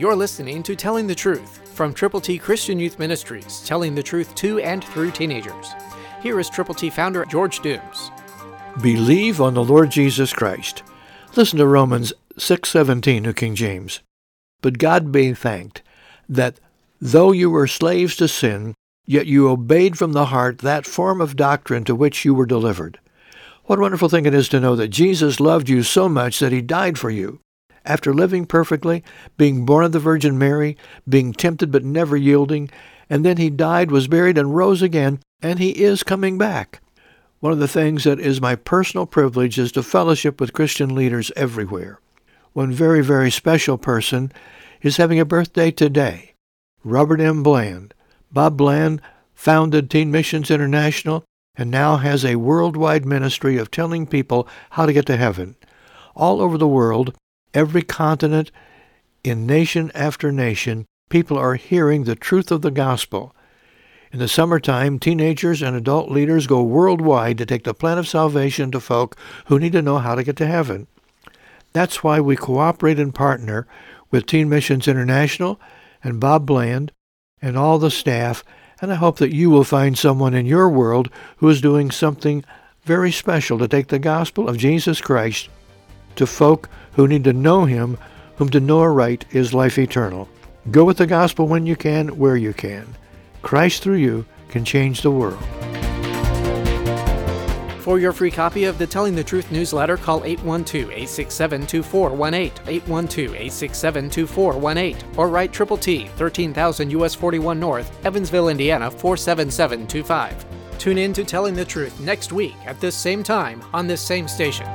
You're listening to Telling the Truth from Triple T Christian Youth Ministries, telling the truth to and through teenagers. Here is Triple T founder George Dooms. Believe on the Lord Jesus Christ. Listen to Romans 6:17, New King James. But God be thanked that though you were slaves to sin, yet you obeyed from the heart that form of doctrine to which you were delivered. What a wonderful thing it is to know that Jesus loved you so much that he died for you. After living perfectly, being born of the Virgin Mary, being tempted but never yielding, and then he died, was buried, and rose again, and he is coming back. One of the things that is my personal privilege is to fellowship with Christian leaders everywhere. One very, very special person is having a birthday today. Robert M. Bland. Bob Bland founded Teen Missions International and now has a worldwide ministry of telling people how to get to heaven. All over the world, every continent, in nation after nation, people are hearing the truth of the gospel. In the summertime, teenagers and adult leaders go worldwide to take the plan of salvation to folk who need to know how to get to heaven. That's why we cooperate and partner with Teen Missions International and Bob Bland and all the staff, and I hope that you will find someone in your world who is doing something very special to take the gospel of Jesus Christ to folk who need to know him, whom to know aright is life eternal. Go with the gospel when you can, where you can. Christ through you can change the world. For your free copy of the Telling the Truth newsletter, call 812-867-2418, 812-867-2418, or write Triple T, 13,000 U.S. 41 North, Evansville, Indiana, 47725. Tune in to Telling the Truth next week at this same time on this same station.